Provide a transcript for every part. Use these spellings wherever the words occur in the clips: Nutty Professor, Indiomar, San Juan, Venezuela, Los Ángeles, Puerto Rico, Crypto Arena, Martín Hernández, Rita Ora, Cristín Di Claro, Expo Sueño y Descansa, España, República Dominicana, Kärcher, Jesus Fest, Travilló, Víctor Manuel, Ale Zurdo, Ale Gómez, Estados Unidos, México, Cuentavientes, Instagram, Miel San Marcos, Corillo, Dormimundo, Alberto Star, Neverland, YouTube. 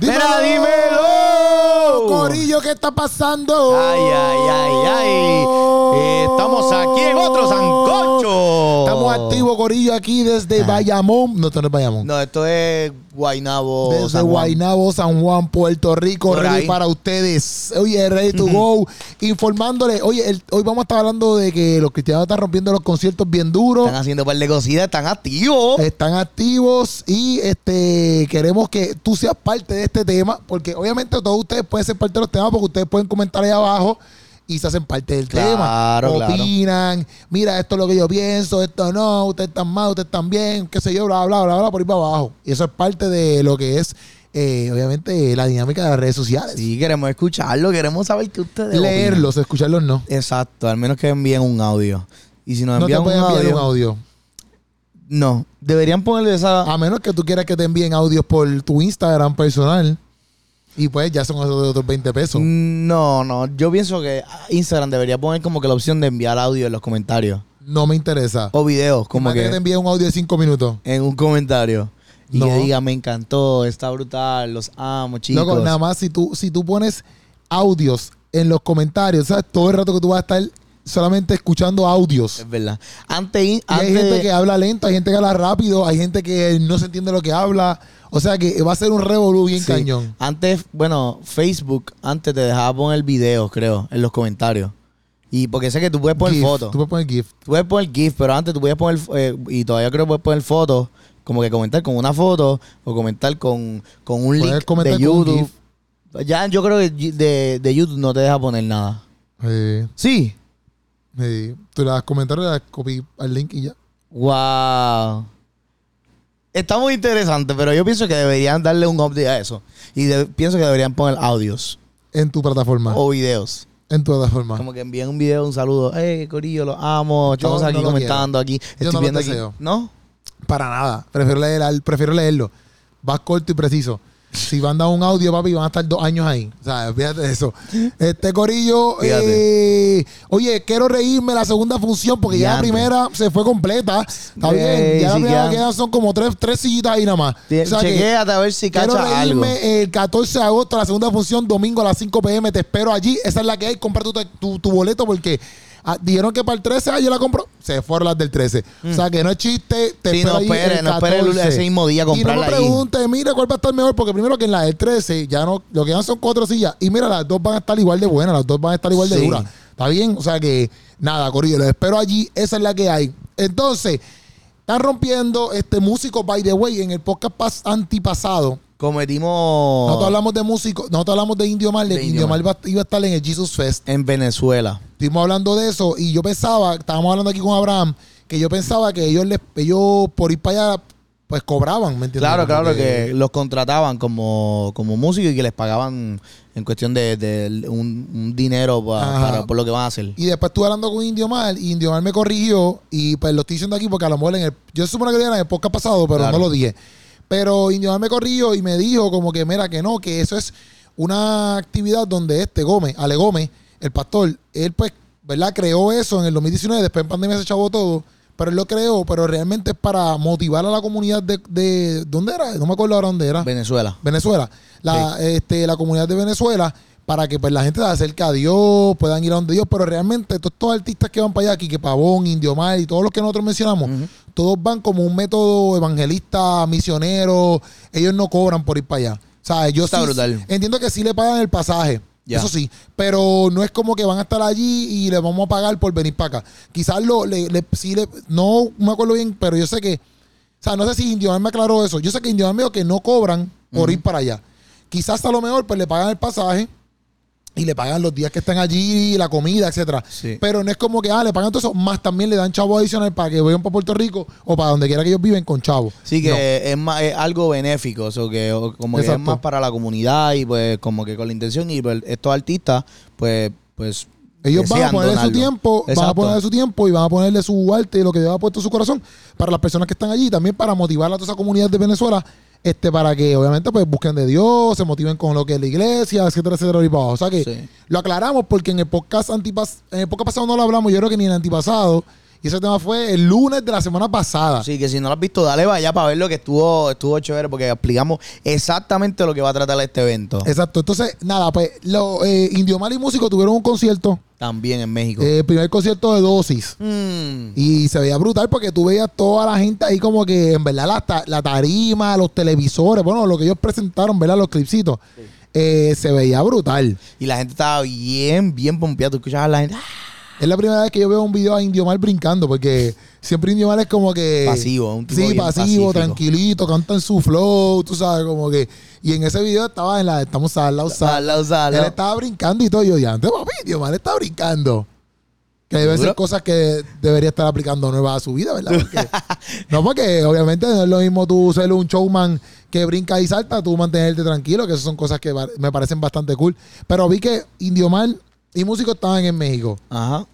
¡Dímelo! ¡Mira, dímelo! Corillo, ¿qué está pasando? ¡Ay, ay, ay, ay! Estamos aquí en otro sancocho. Estamos activos, Corillo, aquí desde Bayamón. No, esto no es Bayamón. No, esto es Guaynabo. Desde San Juan. Guaynabo, San Juan, Puerto Rico, ready para ustedes. Oye, ready to go. Informándole, oye, hoy vamos a estar hablando de que los cristianos están rompiendo los conciertos bien duros. Están haciendo un par de cositas, están activos. Están activos y queremos que tú seas parte de este tema, porque obviamente todos ustedes pueden ser parte de los temas, porque ustedes pueden comentar ahí abajo y se hacen parte del tema. Opinan, mira, esto es lo que yo pienso, esto no, ustedes están mal, ustedes están bien, qué sé yo, bla, bla, bla, bla, por ahí para abajo. Y eso es parte de lo que es, obviamente, la dinámica de las redes sociales. Sí, queremos escucharlo, queremos saber qué ustedes leerlos, opinan. Escucharlos no. Exacto, al menos que envíen un audio. Y si nos envían un audio... No, deberían ponerle esa... A menos que tú quieras que te envíen audios por tu Instagram personal. Y pues ya son otros 20 pesos. No, no. Yo pienso que Instagram debería poner como que la opción de enviar audio en los comentarios. No me interesa. O videos, como que te envíe un audio de 5 minutos. En un comentario. Y no. Que diga, me encantó, está brutal, los amo, chicos. Loco, nada más si tú pones audios en los comentarios, ¿sabes? Todo el rato que tú vas a estar solamente escuchando audios. Es verdad. Antes hay gente que habla lento, hay gente que habla rápido, hay gente que no se entiende lo que habla. O sea que va a ser un revolú bien cañón. Antes, bueno, Facebook antes te dejaba poner videos, creo, en los comentarios. Y porque sé que tú puedes poner fotos. Tú puedes poner GIF. Tú puedes poner GIF, pero antes tú podías poner, y todavía creo que puedes poner fotos, como que comentar con una foto o comentar con un link de YouTube. Ya yo creo que de YouTube no te deja poner nada. Sí. Tú le das comentarios, le das copy al link y ya. ¡Wow! Está muy interesante, pero yo pienso que deberían darle un update a eso. Y pienso que deberían poner audios. En tu plataforma. O videos. En tu plataforma. Como que envíen un video, un saludo. ¡Hey, Corillo, los amo! Estamos aquí comentando aquí. Estoy viendo aquí. ¿No? Para nada. Prefiero leerlo. Vas corto y preciso. Si van a dar un audio, papi, van a estar 2 años ahí. O sea, fíjate de eso. Corillo, oye, quiero reírme la segunda función porque ya la primera se fue completa. Está bien, ya la primera queda son como tres sillitas ahí nada más. O sea, chequéate a ver si cacha algo. El 14 de agosto, la segunda función, domingo a las 5 p.m. Te espero allí. Esa es la que hay. Compra tu boleto porque... dijeron que para el 13, yo la compro. Se fueron las del 13. O sea que no es chiste. No espere ese mismo día comprarla. Y no me preguntes, mira cuál va a estar mejor. Porque primero que en la del 13, ya no, lo que dan son 4 sillas. Y mira, las dos van a estar igual de buenas, las dos van a estar igual de duras. ¿Está bien? O sea que nada, Corillo, los espero allí. Esa es la que hay. Entonces, están rompiendo músicos, by the way, en el podcast antipasado. Nosotros hablamos de músicos, nosotros hablamos de Indiomar. Indiomar iba a estar en el Jesus Fest. En Venezuela. Estuvimos hablando de eso y yo pensaba, estábamos hablando aquí con Abraham, que yo pensaba que ellos por ir para allá, pues cobraban, ¿me entiendes? Claro, claro, que los contrataban como músicos y que les pagaban en cuestión de un dinero por lo que van a hacer. Y después estuve hablando con Indiomar y Indiomar me corrigió y pues lo estoy diciendo aquí porque a lo mejor yo supongo que lo dije en el podcast pasado, pero no lo dije. Pero Indiomar me corrigió y me dijo como que mira que no, que eso es una actividad donde Ale Gómez, el pastor, él pues, ¿verdad? Creó eso en el 2019, después en pandemia se chavó todo, pero él lo creó, pero realmente es para motivar a la comunidad de ¿dónde era? No me acuerdo ahora dónde era. Venezuela. La comunidad de Venezuela, para que pues la gente se acerque a Dios, puedan ir a donde Dios, pero realmente todos estos artistas que van para allá, Quique Pavón, Indiomar y todos los que nosotros mencionamos, todos van como un método evangelista, misionero, ellos no cobran por ir para allá. O sea, está brutal. Entiendo que sí le pagan el pasaje, eso sí, pero no es como que van a estar allí y les vamos a pagar por venir para acá. Quizás no me acuerdo bien, pero yo sé que, o sea, no sé si Indiomar me aclaró eso, yo sé que Indiomar me dijo que no cobran por ir para allá. Quizás a lo mejor pues le pagan el pasaje, y le pagan los días que están allí, la comida, etcétera. Sí. Pero no es como que le pagan todo eso, más también le dan chavo adicional para que vayan para Puerto Rico o para donde quiera que ellos viven con chavo. Sí, que es más, es algo benéfico, que es más para la comunidad y pues como que con la intención y pues, estos artistas pues ellos van a ponerle su tiempo, y van a ponerle su arte y lo que Dios ha puesto en su corazón para las personas que están allí, también para motivar a toda esa comunidad de Venezuela. Para que obviamente pues busquen de Dios, se motiven con lo que es la iglesia, etcétera, etcétera. Y o sea que lo aclaramos porque en el podcast pasado no lo hablamos, yo creo que ni en el antipasado, Y ese tema fue el lunes de la semana pasada. Sí, que si no lo has visto, dale vaya para verlo, que estuvo chévere, porque explicamos exactamente lo que va a tratar este evento. Exacto. Entonces, nada, pues los Indiomar y Músico tuvieron un concierto. También en México. El primer concierto de Dosis. Y se veía brutal porque tú veías toda la gente ahí como que, en verdad, la tarima, los televisores, bueno, lo que ellos presentaron, ¿verdad? Los clipsitos. Sí. Se veía brutal. Y la gente estaba bien, bien pompeada. Tú escuchabas a la gente... Es la primera vez que yo veo un video a Indiomar brincando, porque siempre Indiomar es como que... Pasivo, un tipo. Sí, pasivo, tranquilito, canta en su flow, tú sabes, como que... Y en ese video estaba en la... Estamos al lado, él estaba brincando y todo. Yo ya, antes, papi, Indiomar está brincando. Que debe ser cosas que debería estar aplicando nuevas a su vida, ¿verdad? Porque, no, porque obviamente no es lo mismo tú ser un showman que brinca y salta, tú mantenerte tranquilo, que esas son cosas que me parecen bastante cool. Pero vi que Indiomar... Y músicos estaban en México. Ajá.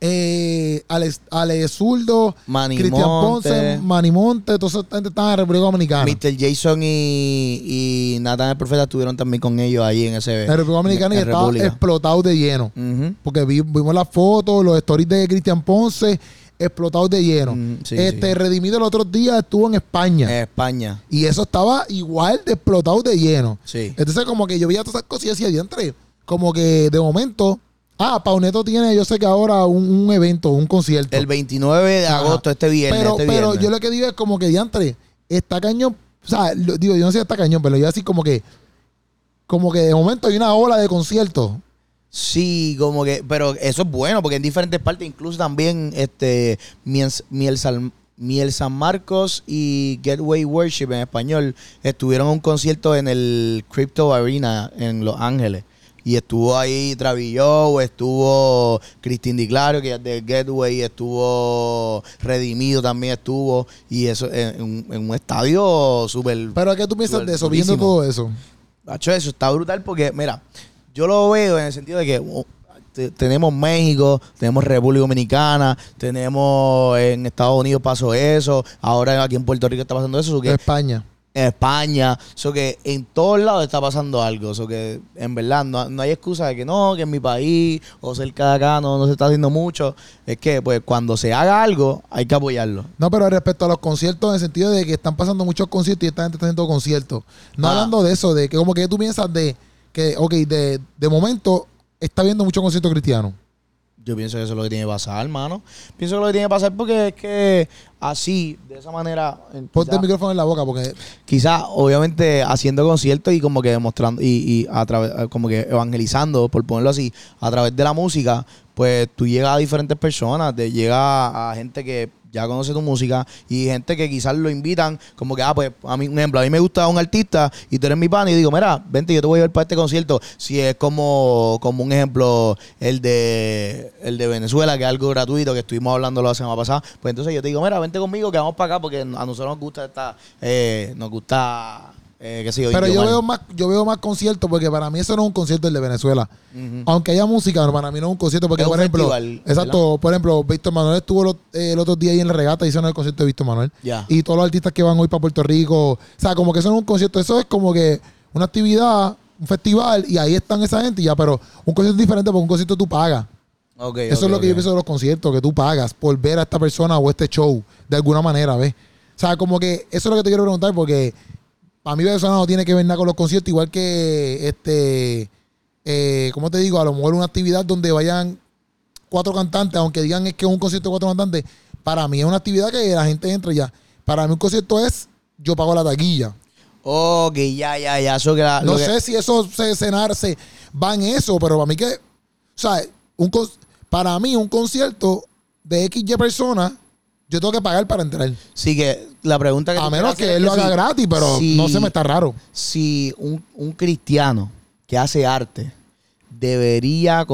Ale Zurdo, Cristian Ponce, Manimonte, toda esa gente estaba en República Dominicana. Mr. Jason y Nathan el Profeta estuvieron también con ellos ahí en ese... En República Dominicana, y estaba explotado de lleno. Uh-huh. Porque vimos las fotos, los stories de Cristian Ponce, explotados de lleno. Sí, sí. Redimido el otro día estuvo en España. En España. Y eso estaba igual de explotado de lleno. Sí. Entonces como que yo veía todas esas cosillas y entré. Como que de momento... Ah, Paonetto tiene, yo sé que ahora un evento, un concierto. El 29 de agosto, este viernes. Pero yo lo que digo es como que diantre, está cañón. O sea, digo, yo no sé si está cañón, pero yo así como que de momento hay una ola de conciertos. Sí, como que... Pero eso es bueno, porque en diferentes partes, incluso también Miel San Marcos y Gateway Worship en español estuvieron en un concierto en el Crypto Arena en Los Ángeles. Y estuvo ahí Travilló, estuvo Cristín Di Claro, que es de Gateway, estuvo Redimido también estuvo. Y eso en un estadio súper... ¿Pero qué tú piensas de eso, viendo todo eso? Hacho, eso está brutal porque, mira, yo lo veo en el sentido de que... tenemos México, tenemos República Dominicana, tenemos en Estados Unidos pasó eso, ahora aquí en Puerto Rico está pasando eso. ¿Qué? España. En España, eso que en todos lados está pasando algo, eso que en verdad no hay excusa de que en mi país o cerca de acá no se está haciendo mucho. Es que pues cuando se haga algo hay que apoyarlo. No, pero respecto a los conciertos, en el sentido de que están pasando muchos conciertos y esta gente está haciendo conciertos, hablando de eso, de que como que tú piensas de que, ok, de momento está viendo muchos conciertos cristianos. Yo pienso que eso es lo que tiene que pasar, hermano. Pienso que lo que tiene que pasar porque es que así, de esa manera... Ponte el micrófono en la boca porque... Quizás, obviamente, haciendo conciertos y como que demostrando, y a través, como que evangelizando, por ponerlo así, a través de la música, pues tú llegas a diferentes personas, te llega a gente que ya conoce tu música y gente que quizás lo invitan como que, pues, a mí, un ejemplo, a mí me gusta un artista y tú eres mi pana y digo, mira, vente, yo te voy a llevar para este concierto. Si es como un ejemplo, el de Venezuela, que es algo gratuito, que estuvimos hablando la semana pasada, pues entonces yo te digo, mira, vente conmigo que vamos para acá porque a nosotros nos gusta qué sé yo. Pero yo veo más conciertos porque para mí eso no es un concierto el de Venezuela. Uh-huh. Aunque haya música, para mí no es un concierto porque, por ejemplo, festival, exacto, ¿verdad? Por ejemplo, Víctor Manuel estuvo el otro día ahí en la regata y eso no es el concierto de Víctor Manuel. Yeah. Y todos los artistas que van hoy para Puerto Rico, o sea, como que eso no es un concierto, eso es como que una actividad, un festival y ahí están esa gente y ya, pero un concierto es diferente porque un concierto tú pagas. Okay, eso es lo que yo pienso de los conciertos, que tú pagas por ver a esta persona o este show de alguna manera, ¿ves? O sea, como que eso es lo que te quiero preguntar porque... Para mí Venezuela no tiene que ver nada con los conciertos, igual que, ¿cómo te digo? A lo mejor una actividad donde vayan 4 cantantes, aunque digan es que es un concierto de 4 cantantes, para mí es una actividad que la gente entra ya. Para mí un concierto es, yo pago la taquilla. Ok, ya. Eso que no sé si eso cenarse va en eso, pero para mí que, o sea, para mí un concierto de XY personas, yo tengo que pagar para entrar. Sí, que la pregunta que... A menos que él lo haga gratis, pero no se me está raro. Si un cristiano que hace arte debería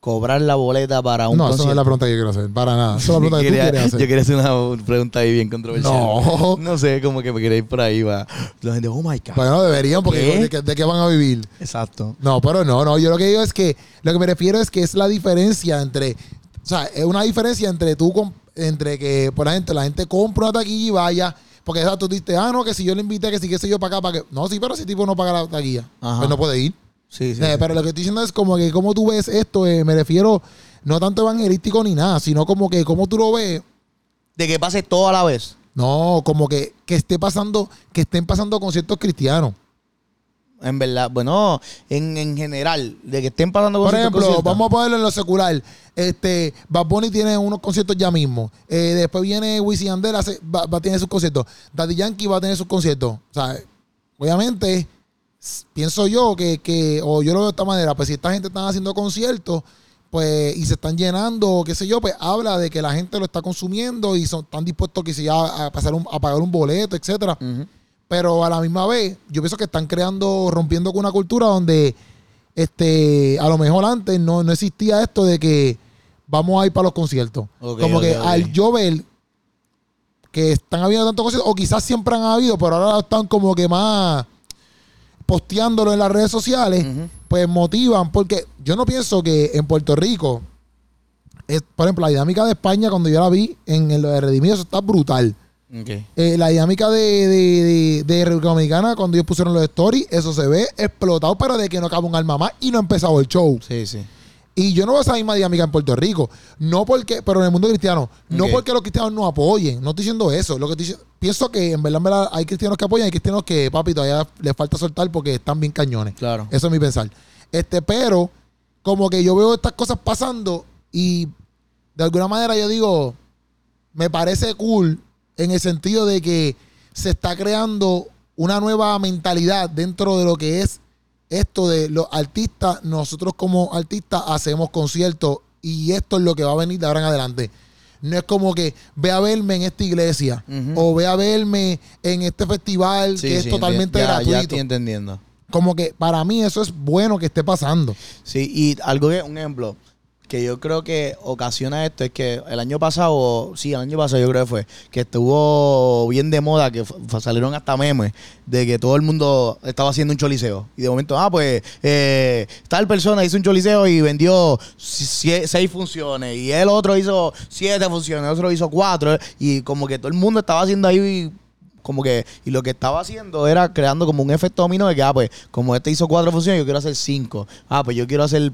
cobrar la boleta para un concierto. No, eso no es la pregunta que yo quiero hacer, para nada. Eso es la pregunta que tú quieres hacer. Yo quería hacer una pregunta ahí bien controversial. No sé, como que me queréis por ahí. Va. La gente, oh my God. Bueno, deberían, porque ¿de qué van a vivir? Exacto. No, pero no. Yo lo que digo es que... Lo que me refiero es que es la diferencia entre... O sea, es una diferencia entre tú... entre que, por ejemplo, la gente compra una taquilla y vaya, porque esa tú dijiste, no, que si yo le invité, que si qué sé yo para acá, para que... No, sí, pero ese tipo no paga la taquilla, pues no puede ir. Sí, pero lo que estoy diciendo es como que, como tú ves esto, me refiero no tanto evangelístico ni nada, sino como que como tú lo ves. De que pase todo a la vez. No, como que esté pasando, que estén pasando conciertos cristianos. En verdad, bueno, en general, de que estén pasando conciertos. Por ejemplo, vamos a ponerlo en lo secular. Bad Bunny tiene unos conciertos ya mismo. Después viene Wisin y Yandel, va a tener sus conciertos. Daddy Yankee va a tener sus conciertos. O sea, obviamente, pienso yo o yo lo veo de esta manera, pues si esta gente está haciendo conciertos, pues, y se están llenando, qué sé yo, pues habla de que la gente lo está consumiendo y están dispuestos que se ya a pagar un boleto, etcétera. Uh-huh. Pero a la misma vez, yo pienso que están rompiendo con una cultura donde a lo mejor antes no existía esto de que vamos a ir para los conciertos. Okay, al yo ver que están habiendo tantos conciertos, o quizás siempre han habido, pero ahora están como que más posteándolo en las redes sociales, uh-huh, pues motivan, porque yo no pienso que en Puerto Rico, por ejemplo, la dinámica de España, cuando yo la vi en lo de Redimido, eso está brutal. Okay. La dinámica de República Dominicana, cuando ellos pusieron los stories, eso se ve explotado, pero de que no acaba un alma más y no ha empezado el show. Sí, sí. Y yo no veo esa misma dinámica en Puerto Rico, pero en el mundo cristiano, no okay, porque los cristianos no apoyen, no estoy diciendo eso, pienso que en verdad hay cristianos que apoyan, hay cristianos que, papi, todavía les falta soltar porque están bien cañones. Claro. Eso es mi pensar. Pero como que yo veo estas cosas pasando y de alguna manera yo digo, me parece cool en el sentido de que se está creando una nueva mentalidad dentro de lo que es esto de los artistas. Nosotros como artistas hacemos conciertos y esto es lo que va a venir de ahora en adelante. No es como que ve a verme en esta iglesia, uh-huh, o ve a verme en este festival, sí, que es totalmente gratuito. Ya estoy entendiendo. Como que para mí eso es bueno que esté pasando. Sí, y un ejemplo que yo creo que ocasiona esto es que el año pasado yo creo que fue, que estuvo bien de moda, que salieron hasta memes de que todo el mundo estaba haciendo un choliseo. Y de momento, tal persona hizo un choliseo y vendió 6 funciones, y el otro hizo 7 funciones, el otro hizo 4, y como que todo el mundo estaba haciendo ahí... y lo que estaba haciendo era creando como un efecto dominó de que, como este hizo 4 funciones, yo quiero hacer 5. Yo quiero hacer,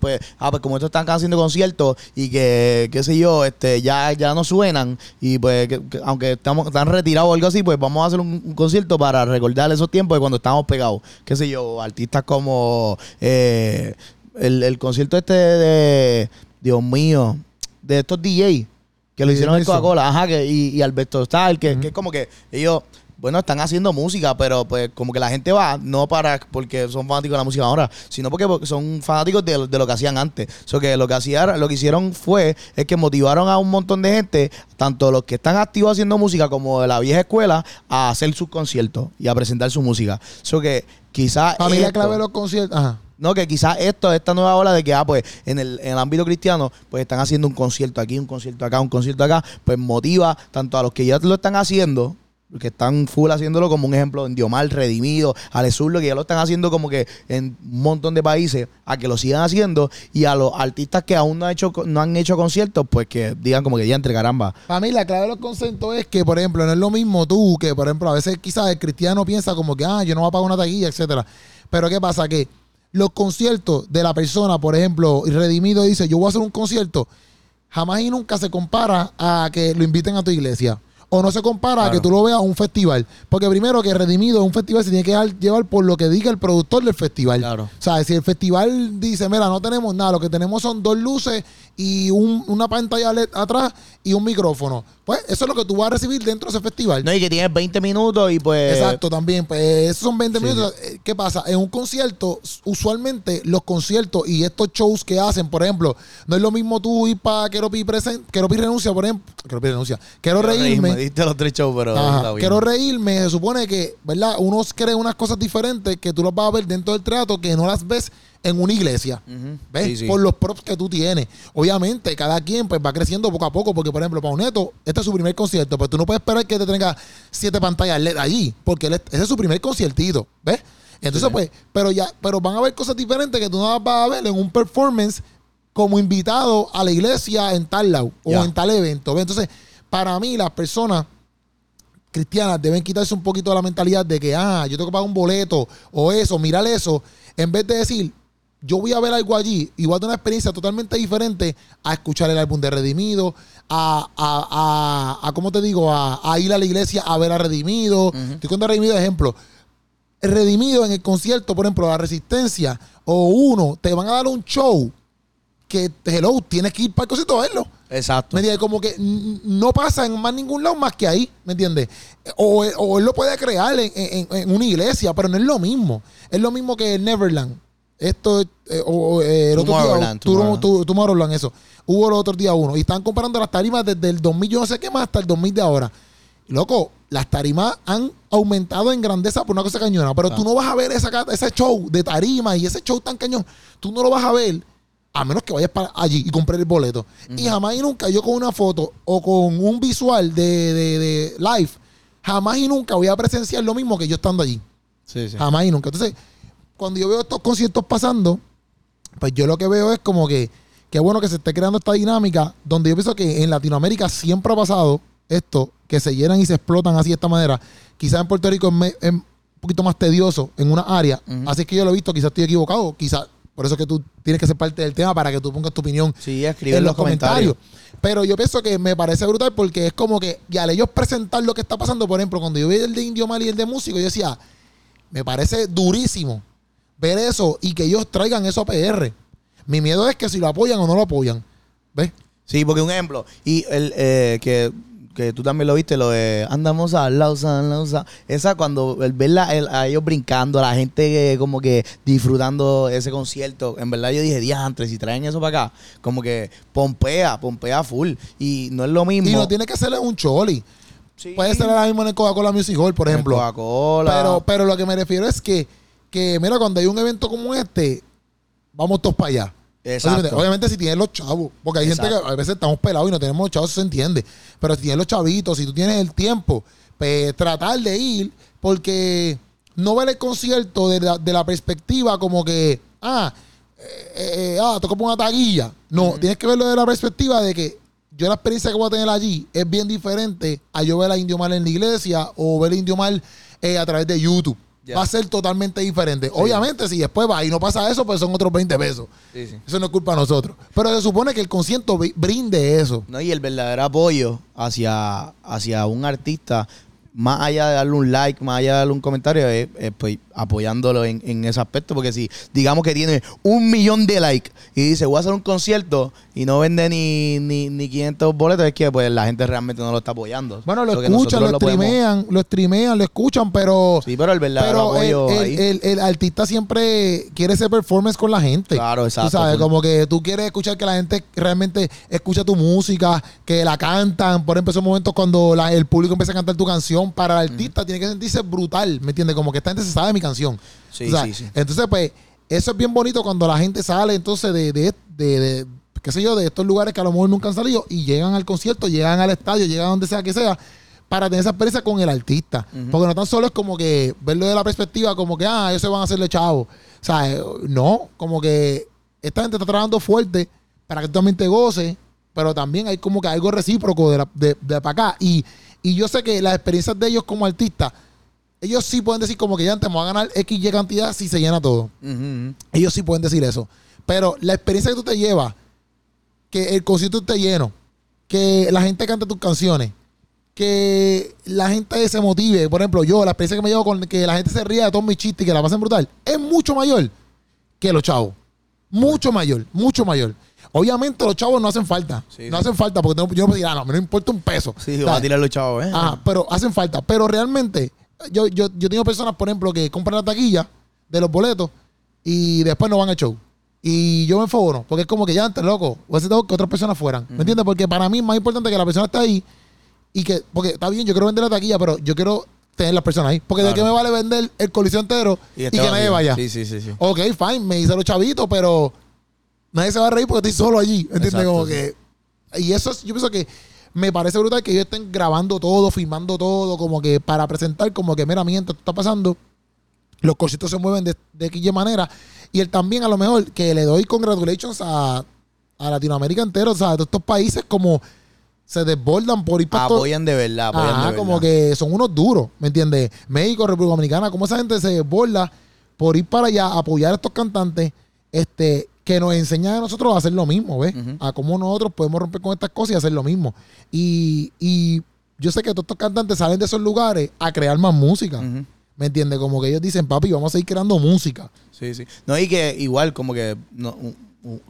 como estos están haciendo conciertos y que, qué sé yo, ya no suenan y pues, que aunque están retirados o algo así, pues vamos a hacer un concierto para recordar esos tiempos de cuando estábamos pegados. Qué sé yo, artistas como el concierto de, Dios mío, de estos DJs que lo hicieron en Coca-Cola, y Alberto Star, que, uh-huh, que es como que ellos... Bueno, están haciendo música, pero pues como que la gente va, no para porque son fanáticos de la música ahora, sino porque son fanáticos de lo que hacían antes. O sea, que lo que hicieron es que motivaron a un montón de gente, tanto los que están activos haciendo música como de la vieja escuela, a hacer sus conciertos y a presentar su música. O sea, que quizás... A mí la clave de los conciertos... Ajá. No, que quizás esta nueva ola de que, en el ámbito cristiano, pues están haciendo un concierto aquí, un concierto acá, pues motiva tanto a los que ya lo están haciendo... que están full haciéndolo, como un ejemplo Indiomar, Redimido, Ale Zurdo, que ya lo están haciendo como que en un montón de países, a que lo sigan haciendo, y a los artistas que aún no han hecho conciertos, pues que digan como que ya entre caramba. Para mí la clave de los conciertos es que, por ejemplo, no es lo mismo tú, que por ejemplo a veces quizás el cristiano piensa como que yo no voy a pagar una taquilla, etcétera. Pero ¿qué pasa? Que los conciertos de la persona, por ejemplo, Redimido dice, yo voy a hacer un concierto, jamás y nunca se compara a que lo inviten a tu iglesia. O no se compara, claro, a que tú lo veas a un festival. Porque primero que Redimido es un festival, se tiene que llevar por lo que diga el productor del festival. Claro. O sea, si el festival dice, mira, no tenemos nada, lo que tenemos son 2 luces y una pantalla LED atrás y un micrófono. Pues eso es lo que tú vas a recibir dentro de ese festival. No, y que tienes 20 minutos y pues... Exacto, también. Pues esos son 20 minutos. ¿Qué pasa? En un concierto, usualmente los conciertos y estos shows que hacen, por ejemplo, no es lo mismo tú ir para Queropi Renuncia, por ejemplo. Queropi Renuncia. Quiero reírme. Diste los 3 shows, pero está bien. Quiero reírme. Se supone que, ¿verdad? Uno cree unas cosas diferentes que tú las vas a ver dentro del teatro que no las ves en una iglesia. Uh-huh. ¿Ves? Sí, sí. Por los props que tú tienes. Obviamente, cada quien pues va creciendo poco a poco, porque, por ejemplo, Paonetto, este es su primer concierto, pues tú no puedes esperar que te tenga 7 pantallas LED allí, porque ese es su primer conciertito. ¿Ves? Entonces, sí, pues, pero van a ver cosas diferentes que tú no las vas a ver en un performance como invitado a la iglesia en tal lado o en tal evento. ¿Ves? Entonces, para mí, las personas cristianas deben quitarse un poquito de la mentalidad de que, yo tengo que pagar un boleto o eso, mirar eso, en vez de decir, yo voy a ver algo allí y voy a tener una experiencia totalmente diferente a escuchar el álbum de Redimido, ¿cómo te digo? A ir a la iglesia a ver a Redimido. Estoy contando a Redimido de ejemplo. Redimido en el concierto, por ejemplo, La Resistencia o Uno, te van a dar un show que, hello, tienes que ir para el concierto a verlo. Exacto. ¿Me entiendes? Como que no pasa en más ningún lado más que ahí, ¿me entiendes? O él lo puede crear en una iglesia, pero no es lo mismo. Es lo mismo que Neverland. Esto el otro día Tomorrowland, eso hubo el otro día uno y están comparando las tarimas desde el 2000 yo no sé qué más hasta el 2000 de ahora. Loco, las tarimas han aumentado en grandeza por una cosa cañona, pero tú no vas a ver ese show de tarima y ese show tan cañón, tú no lo vas a ver a menos que vayas para allí y compres el boleto. Y jamás y nunca yo con una foto o con un visual de live, jamás y nunca voy a presenciar lo mismo que yo estando allí. Sí, sí. Jamás y nunca. Entonces, cuando yo veo estos conciertos pasando, pues yo lo que veo es como que qué bueno que se esté creando esta dinámica donde yo pienso que en Latinoamérica siempre ha pasado esto, que se llenan y se explotan así de esta manera. Quizás en Puerto Rico es un poquito más tedioso en una área. Así es que yo lo he visto, quizás estoy equivocado, quizás por eso es que tú tienes que ser parte del tema para que tú pongas tu opinión en los comentarios. Pero yo pienso que me parece brutal porque es como que, y al ellos presentar lo que está pasando, por ejemplo, cuando yo vi el de Indiomar y el de músico, yo decía, me parece durísimo ver eso y que ellos traigan eso a PR. Mi miedo es que si lo apoyan o no lo apoyan. ¿Ves? Sí, porque un ejemplo, y el que tú también lo viste, lo de andamos a la usa. Esa cuando el verla a ellos brincando, a la gente como que disfrutando ese concierto, en verdad yo dije, diantre, si traen eso para acá, como que pompea full. Y no es lo mismo. Y no tiene que hacerle un choli. Sí. Puede ser ahora mismo en el Coca-Cola Music Hall, por ejemplo. Coca-Cola. Pero lo que me refiero es que mira, cuando hay un evento como este, vamos todos para allá. Exacto. Obviamente si tienen los chavos, porque hay gente que a veces estamos pelados y no tenemos los chavos, eso se entiende, pero si tienes los chavitos, si tú tienes el tiempo, pues tratar de ir, porque no ver el concierto de la perspectiva como que tocó una taquilla, no, tienes que verlo de la perspectiva de que yo la experiencia que voy a tener allí es bien diferente a yo ver a Indiomar en la iglesia o ver a Indiomar a través de YouTube. Yeah. Va a ser totalmente diferente. Sí. Obviamente, si después va y no pasa eso, pues son otros 20 pesos. Sí, sí. Eso no es culpa de nosotros. Pero se supone que el concierto brinde eso. No, y el verdadero apoyo hacia un artista, más allá de darle un like, más allá de darle un comentario, es pues, apoyándolo en ese aspecto. Porque si, digamos que tiene 1 millón de likes y dice, voy a hacer un concierto y no vende ni 500 boletos, es que pues la gente realmente no lo está apoyando. Bueno, lo escuchan, lo streamean, lo escuchan, pero... Sí, pero el verdadero apoyo ahí. El artista siempre quiere hacer performance con la gente. Claro, exacto. Tú sabes, como que tú quieres escuchar que la gente realmente escucha tu música, que la cantan. Por ejemplo, esos momentos cuando el público empieza a cantar tu canción, para el artista tiene que sentirse brutal, ¿me entiendes? Como que esta gente se sabe mi canción. Sí, o sea, sí. Entonces, pues, eso es bien bonito cuando la gente sale, entonces, de qué sé yo, de estos lugares que a lo mejor nunca han salido y llegan al concierto, llegan al estadio, llegan a donde sea que sea, para tener esa experiencia con el artista. Porque no tan solo es como que verlo de la perspectiva como que, ellos se van a hacerle chavo. O sea, no, como que esta gente está trabajando fuerte para que tú también te goces, pero también hay como que algo recíproco de para acá. Y yo sé que las experiencias de ellos como artistas, ellos sí pueden decir como que ya antes vamos a ganar X, Y cantidad si se llena todo. Ellos sí pueden decir eso. Pero la experiencia que tú te llevas, que el concierto esté lleno, que la gente cante tus canciones, que la gente se motive. Por ejemplo, yo, la experiencia que me llevo con que la gente se ría de todos mis chistes y que la pasen brutal, es mucho mayor que los chavos. Mucho mayor. Obviamente los chavos no hacen falta. Hacen falta porque yo no puedo decir, no me importa un peso. Sí, va a tirar los chavos, ¿eh? Pero hacen falta. Pero realmente... Yo tengo personas, por ejemplo, que compran la taquilla de los boletos y después no van al show. Y yo me enfobro, porque es como que ya antes, loco, voy a hacer que otras personas fueran. ¿Me entiendes? Porque para mí es más importante que la persona esté ahí y que, porque está bien, yo quiero vender la taquilla, pero yo quiero tener las personas ahí. Porque de qué me vale vender el coliseo entero y que nadie vaya. Sí. Ok, fine, me hice los chavitos, pero nadie se va a reír porque estoy solo allí. ¿Entiendes? Exacto, como que... Y eso, yo pienso que... Me parece brutal que ellos estén grabando todo, filmando todo, como que para presentar, como que mira, mientras esto está pasando, los conciertos se mueven de X manera. Y él también, a lo mejor, que le doy congratulations a Latinoamérica entero, o sea, a todos estos países como se desbordan por ir para apoyan todo. De verdad. Como que son unos duros, ¿me entiendes? México, República Dominicana, como esa gente se desborda por ir para allá, apoyar a estos cantantes que nos enseñan a nosotros a hacer lo mismo, ¿ves? Uh-huh. A cómo nosotros podemos romper con estas cosas y hacer lo mismo. Y yo sé que todos estos cantantes salen de esos lugares a crear más música. Uh-huh. ¿Me entiendes? Como que ellos dicen, papi, vamos a seguir creando música. Sí, sí. No, y que igual como que... No,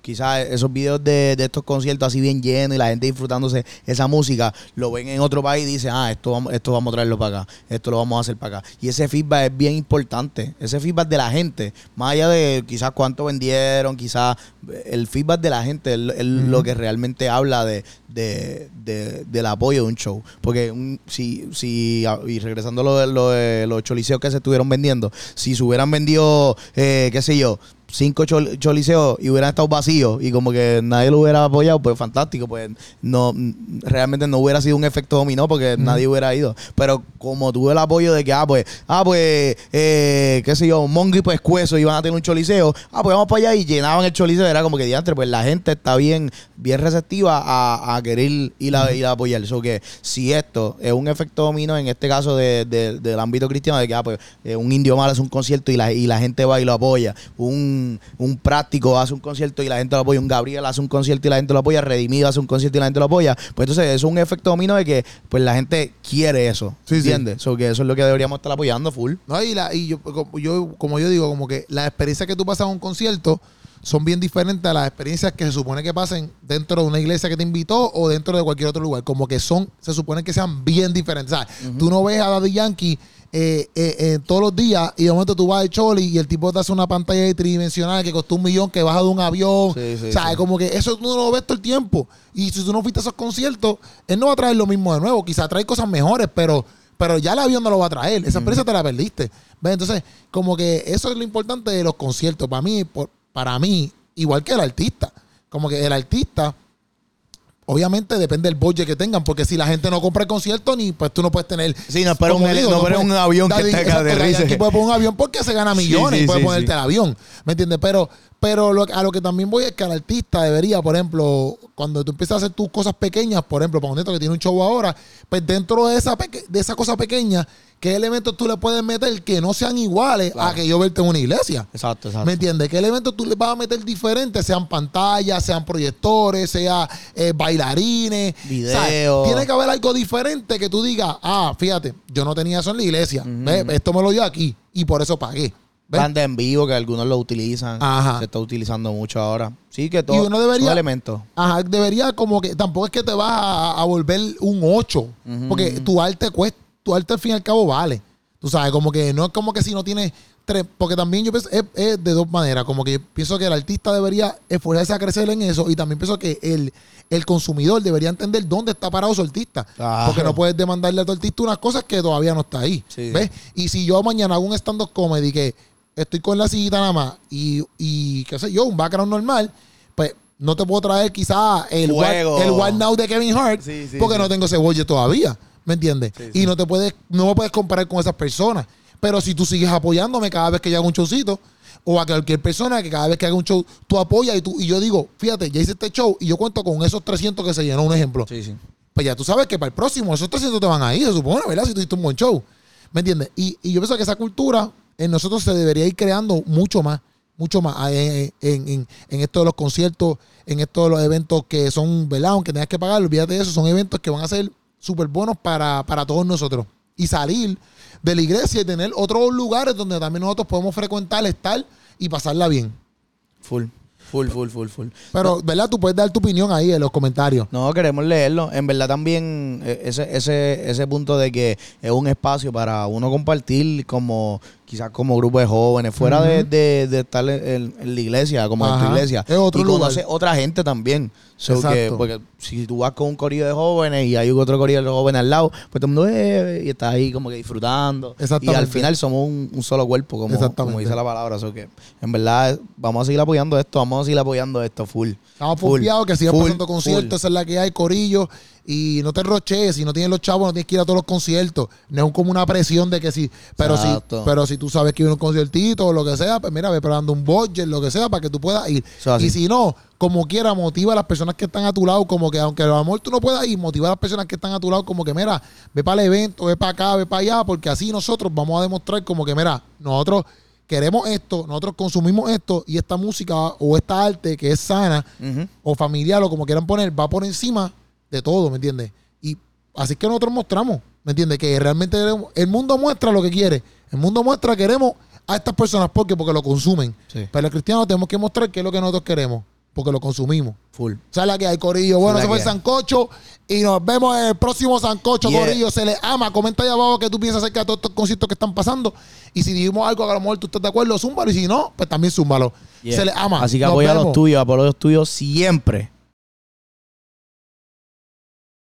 quizás esos videos de estos conciertos así bien llenos y la gente disfrutándose esa música, lo ven en otro país y dicen, ah, esto vamos a traerlo para acá, esto lo vamos a hacer para acá. Y ese feedback es bien importante, ese feedback de la gente, más allá de quizás cuánto vendieron, quizás el feedback de la gente es lo que realmente habla del apoyo de un show. Porque y regresando a lo de los choliseos que se estuvieron vendiendo, si se hubieran vendido, qué sé yo, 5 choliseos y hubieran estado vacíos y como que nadie lo hubiera apoyado, pues fantástico, pues no, realmente no hubiera sido un efecto dominó porque nadie hubiera ido. Pero como tuve el apoyo de que, qué sé yo, Mongo y Pescuezo iban a tener un choliseo, pues vamos para allá y llenaban el choliseo. Era como que diantre, pues la gente está bien receptiva a querer ir a apoyar. So que si esto es un efecto dominó, en este caso del ámbito cristiano, de que un Indiomar hace un concierto y la gente va y lo apoya, un práctico hace un concierto y la gente lo apoya, un Gabriel hace un concierto y la gente lo apoya, Redimido hace un concierto y la gente lo apoya, pues entonces eso es un efecto dominó de que pues la gente quiere eso, sí, ¿entiendes? Sí. So que eso es lo que deberíamos estar apoyando full. No, yo como yo digo, como que las experiencias que tú pasas a un concierto son bien diferentes a las experiencias que se supone que pasen dentro de una iglesia que te invitó o dentro de cualquier otro lugar, como que se supone que sean bien diferentes, ¿sabes? Uh-huh. Tú no ves a Daddy Yankee todos los días y de momento tú vas al Choli y el tipo te hace una pantalla tridimensional que costó $1 millón, que baja de un avión, sí, ¿sabes? Sí. Como que eso tú no lo ves todo el tiempo, y si tú no fuiste a esos conciertos, él no va a traer lo mismo de nuevo, quizá trae cosas mejores, pero ya el avión no lo va a traer, esa experiencia te la perdiste, ¿ves? Entonces como que eso es lo importante de los conciertos para mí, igual que el artista. Como que el artista, obviamente depende del budget que tengan, porque si la gente no compra el concierto, ni pues tú no puedes tener... Sí, no esperes un avión que te aterrice. Aquí puedes poner un avión porque se gana millones, y puedes ponerte el avión, ¿me entiendes? Pero a lo que también voy es que el artista debería, por ejemplo, cuando tú empiezas a hacer tus cosas pequeñas, por ejemplo, Paonetto que tiene un show ahora, pues dentro de esa cosa pequeña, ¿qué elementos tú le puedes meter que no sean iguales a que yo verte en una iglesia? Exacto. ¿Me entiendes? ¿Qué elementos tú le vas a meter diferentes? Sean pantallas, sean proyectores, sean bailarines. Videos. Tiene que haber algo diferente que tú digas, fíjate, yo no tenía eso en la iglesia. Uh-huh. ¿Ves? Esto me lo dio aquí y por eso pagué. Bandas en vivo que algunos lo utilizan. Ajá. Se está utilizando mucho ahora. Sí, que todo elemento. Ajá, debería como que... Tampoco es que te vas a volver un 8. Uh-huh. Porque tu arte cuesta. Tu arte al fin y al cabo vale. Tú sabes, como que no es como que si no tienes 3, porque también yo pienso, es de dos maneras, como que yo pienso que el artista debería esforzarse a crecer en eso, y también pienso que el consumidor debería entender dónde está parado su artista, porque no puedes demandarle a tu artista unas cosas que todavía no está ahí, sí. ¿Ves? Y si yo mañana hago un stand-up comedy que estoy con la sillita nada más y qué sé yo, un background normal, pues no te puedo traer quizás el One Now de Kevin Hart, porque no tengo ese budget todavía. ¿Me entiendes? Sí. Y no me puedes comparar con esas personas. Pero si tú sigues apoyándome cada vez que yo hago un showcito, o a cualquier persona que cada vez que haga un show, tú apoyas y yo digo, fíjate, ya hice este show y yo cuento con esos 300 que se llenó, un ejemplo. Sí. Pues ya tú sabes que para el próximo esos 300 te van a ir, se supone, ¿verdad? Si tú hiciste un buen show. ¿Me entiendes? Y yo pienso que esa cultura en nosotros se debería ir creando mucho más en esto de los conciertos, en esto de los eventos que son, ¿verdad? Aunque tengas que pagar, olvídate de eso, son eventos que van a ser súper buenos para todos nosotros, y salir de la iglesia y tener otros lugares donde también nosotros podemos frecuentar, estar y pasarla bien. Full. Pero, ¿verdad? Tú puedes dar tu opinión ahí en los comentarios. No, queremos leerlo. En verdad también ese punto de que es un espacio para uno compartir como... Quizás como grupo de jóvenes, fuera de estar en la iglesia, como en tu iglesia. Es otro lugar. Y conoces otra gente también. So que, porque si tú vas con un corillo de jóvenes y hay otro corillo de jóvenes al lado, pues todo el mundo y estás ahí como que disfrutando. Y al final somos un solo cuerpo, como dice la palabra. So que, en verdad, vamos a seguir apoyando esto full. Estamos confiados que sigan pasando conciertos, esa es la que hay, corillo. Y no te roches, si no tienes los chavos, no tienes que ir a todos los conciertos. No es como una presión de que sí. Pero si tú sabes que hay un conciertito o lo que sea, pues mira, ve preparando un budget, lo que sea, para que tú puedas ir. Y si no, como quiera, motiva a las personas que están a tu lado, como que aunque a lo mejor tú no puedas ir, motiva a las personas que están a tu lado, como que mira, ve para el evento, ve para acá, ve para allá, porque así nosotros vamos a demostrar como que mira, nosotros queremos esto, nosotros consumimos esto y esta música o esta arte que es sana o familiar o como quieran poner, va por encima de todo, ¿me entiendes? Y así es que nosotros mostramos, ¿me entiendes? Que realmente el mundo muestra lo que quiere. El mundo muestra queremos a estas personas porque lo consumen. Sí. Pero los cristianos tenemos que mostrar qué es lo que nosotros queremos porque lo consumimos. Full. ¿Sabes la que hay, Corillo? Bueno, eso fue el sancocho y nos vemos en el próximo sancocho, Corillo. Se les ama. Comenta ahí abajo qué tú piensas acerca de todos estos conciertos que están pasando. Y si dijimos algo que a lo mejor tú estás de acuerdo, zúmbalo. Y si no, pues también zúmbalo. Se les ama. Así que apoya a los tuyos siempre.